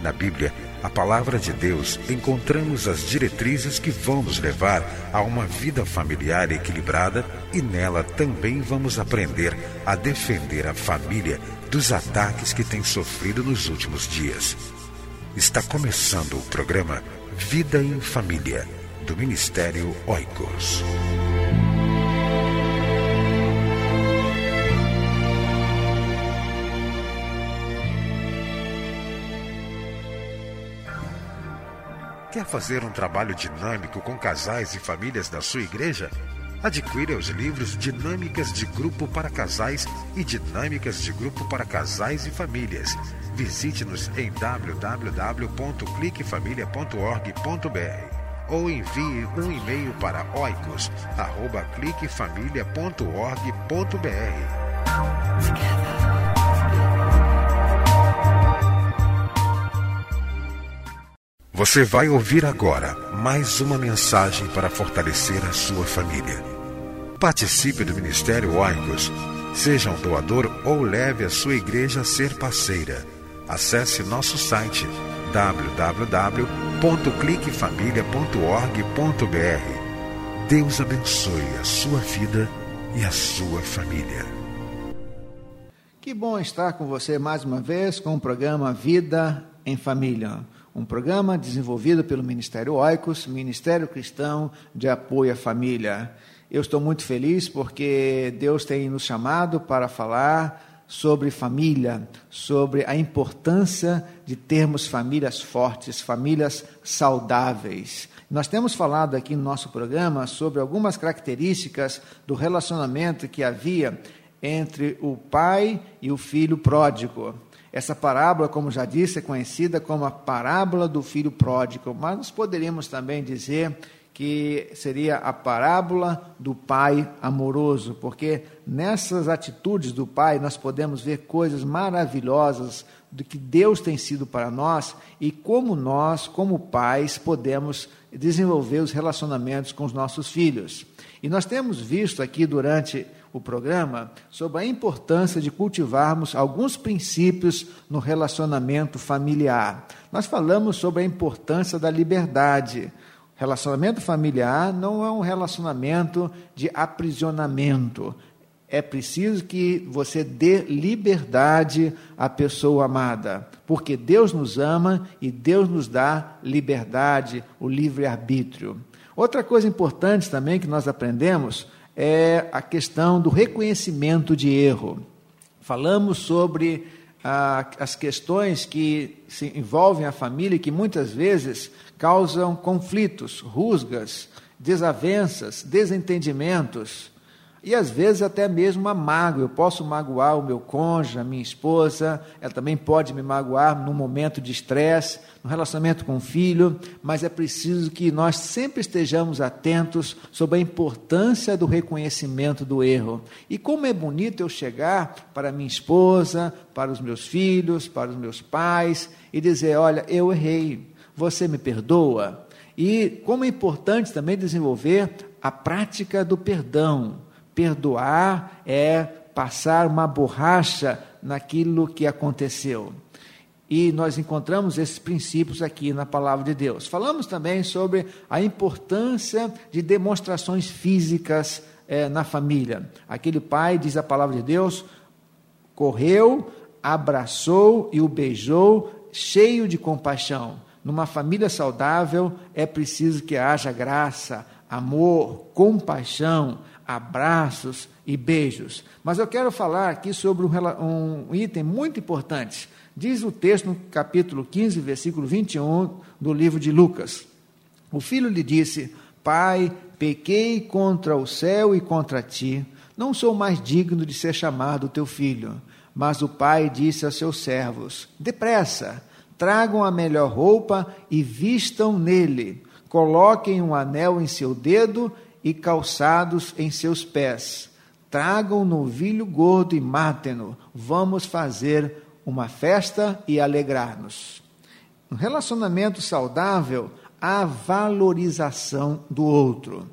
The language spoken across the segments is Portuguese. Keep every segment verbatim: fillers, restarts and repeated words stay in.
Na Bíblia, a palavra de Deus, encontramos as diretrizes que vão nos levar a uma vida familiar equilibrada e nela também vamos aprender a defender a família dos ataques que tem sofrido nos últimos dias. Está começando o programa Vida em Família, do Ministério Oikos. Quer fazer um trabalho dinâmico com casais e famílias da sua igreja? Adquira os livros Dinâmicas de Grupo para Casais e Dinâmicas de Grupo para Casais e Famílias. Visite-nos em w w w ponto clique família ponto org ponto b r ou envie um e-mail para oikos arroba clique família ponto org ponto b r. Você vai ouvir agora mais uma mensagem para fortalecer a sua família. Participe do Ministério Oikos. Seja um doador ou leve a sua igreja a ser parceira. Acesse nosso site w w w ponto clique família ponto org ponto b r. Deus abençoe a sua vida e a sua família. Que bom estar com você mais uma vez com o programa Vida em Família. Um programa desenvolvido pelo Ministério Oikos, Ministério Cristão de Apoio à Família. Eu estou muito feliz porque Deus tem nos chamado para falar sobre família, sobre a importância de termos famílias fortes, famílias saudáveis. Nós temos falado aqui no nosso programa sobre algumas características do relacionamento que havia entre o pai e o filho pródigo. Essa parábola, como já disse, é conhecida como a parábola do filho pródigo, mas nós poderíamos também dizer que seria a parábola do pai amoroso, porque nessas atitudes do pai nós podemos ver coisas maravilhosas do que Deus tem sido para nós e como nós, como pais, podemos desenvolver os relacionamentos com os nossos filhos. E nós temos visto aqui durante o programa sobre a importância de cultivarmos alguns princípios no relacionamento familiar. Nós falamos sobre a importância da liberdade. Relacionamento familiar não é um relacionamento de aprisionamento. É preciso que você dê liberdade à pessoa amada, porque Deus nos ama e Deus nos dá liberdade, o livre-arbítrio. Outra coisa importante também que nós aprendemos é a questão do reconhecimento de erro. Falamos sobre ah, as questões que se envolvem a família e que muitas vezes causam conflitos, rusgas, desavenças, desentendimentos e às vezes até mesmo uma mágoa. Eu posso magoar o meu cônjuge, a minha esposa, ela também pode me magoar num momento de estresse, no relacionamento com o filho, mas é preciso que nós sempre estejamos atentos sobre a importância do reconhecimento do erro. E como é bonito eu chegar para minha esposa, para os meus filhos, para os meus pais e dizer, olha, eu errei, você me perdoa? E como é importante também desenvolver a prática do perdão. Perdoar é passar uma borracha naquilo que aconteceu. E nós encontramos esses princípios aqui na palavra de Deus. Falamos também sobre a importância de demonstrações físicas eh, na família. Aquele pai, diz a palavra de Deus, correu, abraçou e o beijou, cheio de compaixão. Numa família saudável é preciso que haja graça, amor, compaixão, abraços e beijos. Mas eu quero falar aqui sobre um, um item muito importante. Diz o texto no capítulo quinze, versículo vinte e um do livro de Lucas. O filho lhe disse, pai, pequei contra o céu e contra ti, não sou mais digno de ser chamado teu filho. Mas o pai disse aos seus servos, depressa, tragam a melhor roupa e vistam nele, coloquem um anel em seu dedo e calçados em seus pés. tragam um novilho gordo e matem-no, vamos fazer uma festa e alegrar-nos. Um relacionamento saudável, a valorização do outro.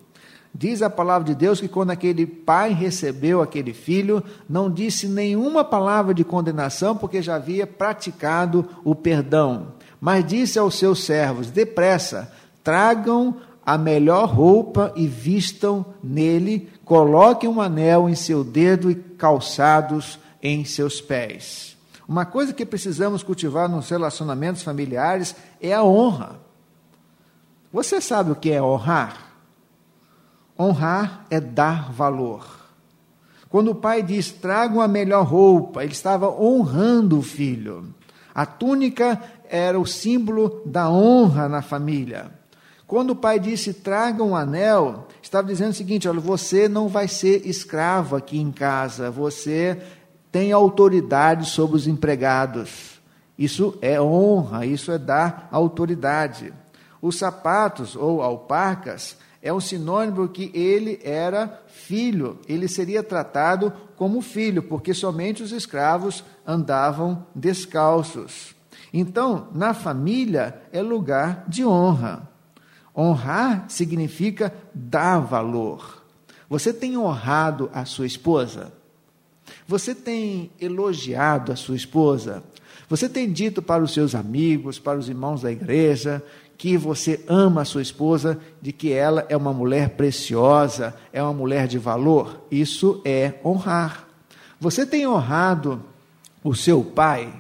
Diz a palavra de Deus que quando aquele pai recebeu aquele filho, não disse nenhuma palavra de condenação, porque já havia praticado o perdão. Mas disse aos seus servos, depressa, tragam a melhor roupa e vistam nele, coloquem um anel em seu dedo e calçados em seus pés. Uma coisa que precisamos cultivar nos relacionamentos familiares é a honra. Você sabe o que é honrar? Honrar é dar valor. Quando o pai diz, tragam a melhor roupa, ele estava honrando o filho. A túnica era o símbolo da honra na família. Quando o pai disse, tragam um anel, estava dizendo o seguinte, olha, você não vai ser escravo aqui em casa, você tem autoridade sobre os empregados. Isso é honra, isso é dar autoridade. Os sapatos ou alparcas é um sinônimo que ele era filho, ele seria tratado como filho, porque somente os escravos andavam descalços. Então, na família é lugar de honra. Honrar significa dar valor. Você tem honrado a sua esposa? Você tem elogiado a sua esposa? Você tem dito para os seus amigos, para os irmãos da igreja, que você ama a sua esposa, de que ela é uma mulher preciosa, é uma mulher de valor? Isso é honrar. Você tem honrado o seu pai?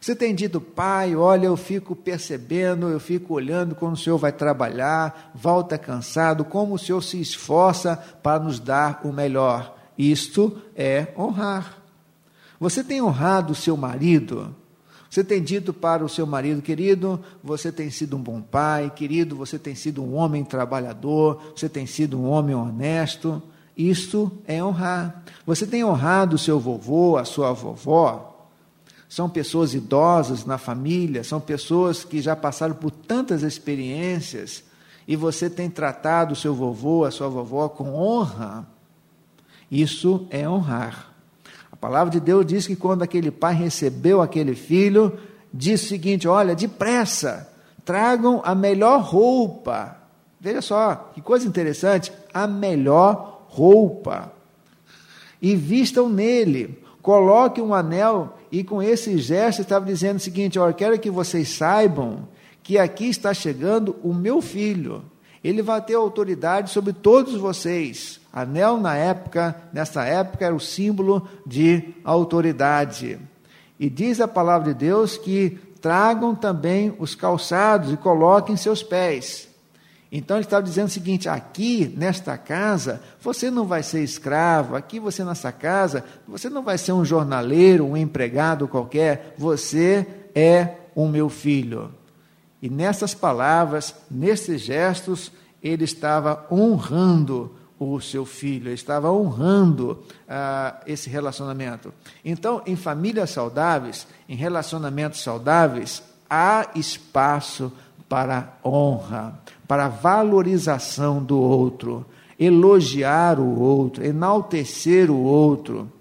Você tem dito, pai, olha, eu fico percebendo, eu fico olhando quando o senhor vai trabalhar, volta cansado, como o senhor se esforça para nos dar o melhor. Isto é honrar. Você tem honrado o seu marido? Você tem dito para o seu marido, querido, você tem sido um bom pai, querido, você tem sido um homem trabalhador, você tem sido um homem honesto. Isto é honrar. Você tem honrado o seu vovô, a sua vovó? São pessoas idosas na família, são pessoas que já passaram por tantas experiências e você tem tratado o seu vovô, a sua vovó com honra. Isso é honrar. A palavra de Deus diz que quando aquele pai recebeu aquele filho, disse o seguinte, olha, depressa, tragam a melhor roupa. Veja só, que coisa interessante, a melhor roupa. E vistam nele, coloquem um anel, e com esse gesto estava dizendo o seguinte, olha, quero que vocês saibam que aqui está chegando o meu filho. Ele vai ter autoridade sobre todos vocês. Anel, na época, nessa época, era o símbolo de autoridade. E diz a palavra de Deus que tragam também os calçados e coloquem seus pés. Então, ele estava dizendo o seguinte, aqui, nesta casa, você não vai ser escravo, aqui você, nessa casa, você não vai ser um jornaleiro, um empregado qualquer, você é o meu filho. E nessas palavras, nesses gestos, ele estava honrando o seu filho, ele estava honrando ah, esse relacionamento. Então, em famílias saudáveis, em relacionamentos saudáveis, há espaço para honra, para valorização do outro, elogiar o outro, enaltecer o outro.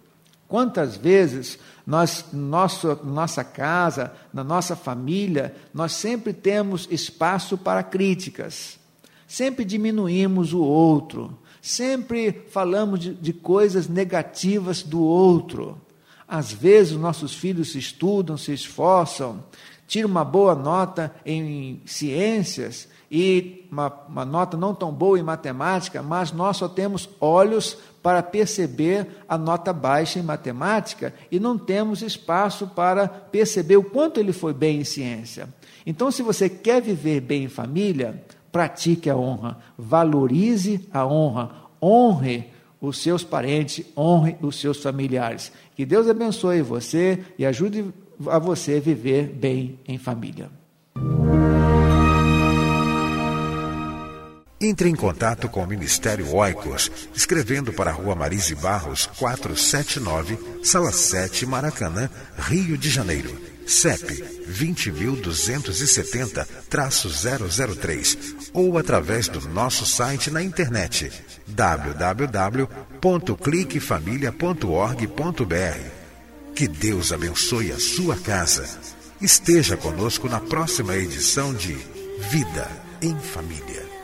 Quantas vezes nós, nosso, nossa casa, na nossa família, nós sempre temos espaço para críticas, sempre diminuímos o outro, sempre falamos de, de coisas negativas do outro. Às vezes nossos filhos se estudam, se esforçam, tiram uma boa nota em ciências e uma, uma nota não tão boa em matemática, mas nós só temos olhos para perceber a nota baixa em matemática e não temos espaço para perceber o quanto ele foi bem em ciência. Então, se você quer viver bem em família, pratique a honra, valorize a honra, honre os seus parentes, honre os seus familiares. Que Deus abençoe você e ajude a você viver bem em família. Entre em contato com o Ministério Oikos, escrevendo para a Rua Mariz de Barros, quatrocentos e setenta e nove, Sala sete, Maracanã, Rio de Janeiro. C E P vinte mil duzentos e setenta traço zero zero três ou através do nosso site na internet w w w ponto clique família ponto org ponto b r. Que Deus abençoe a sua casa. Esteja conosco na próxima edição de Vida em Família.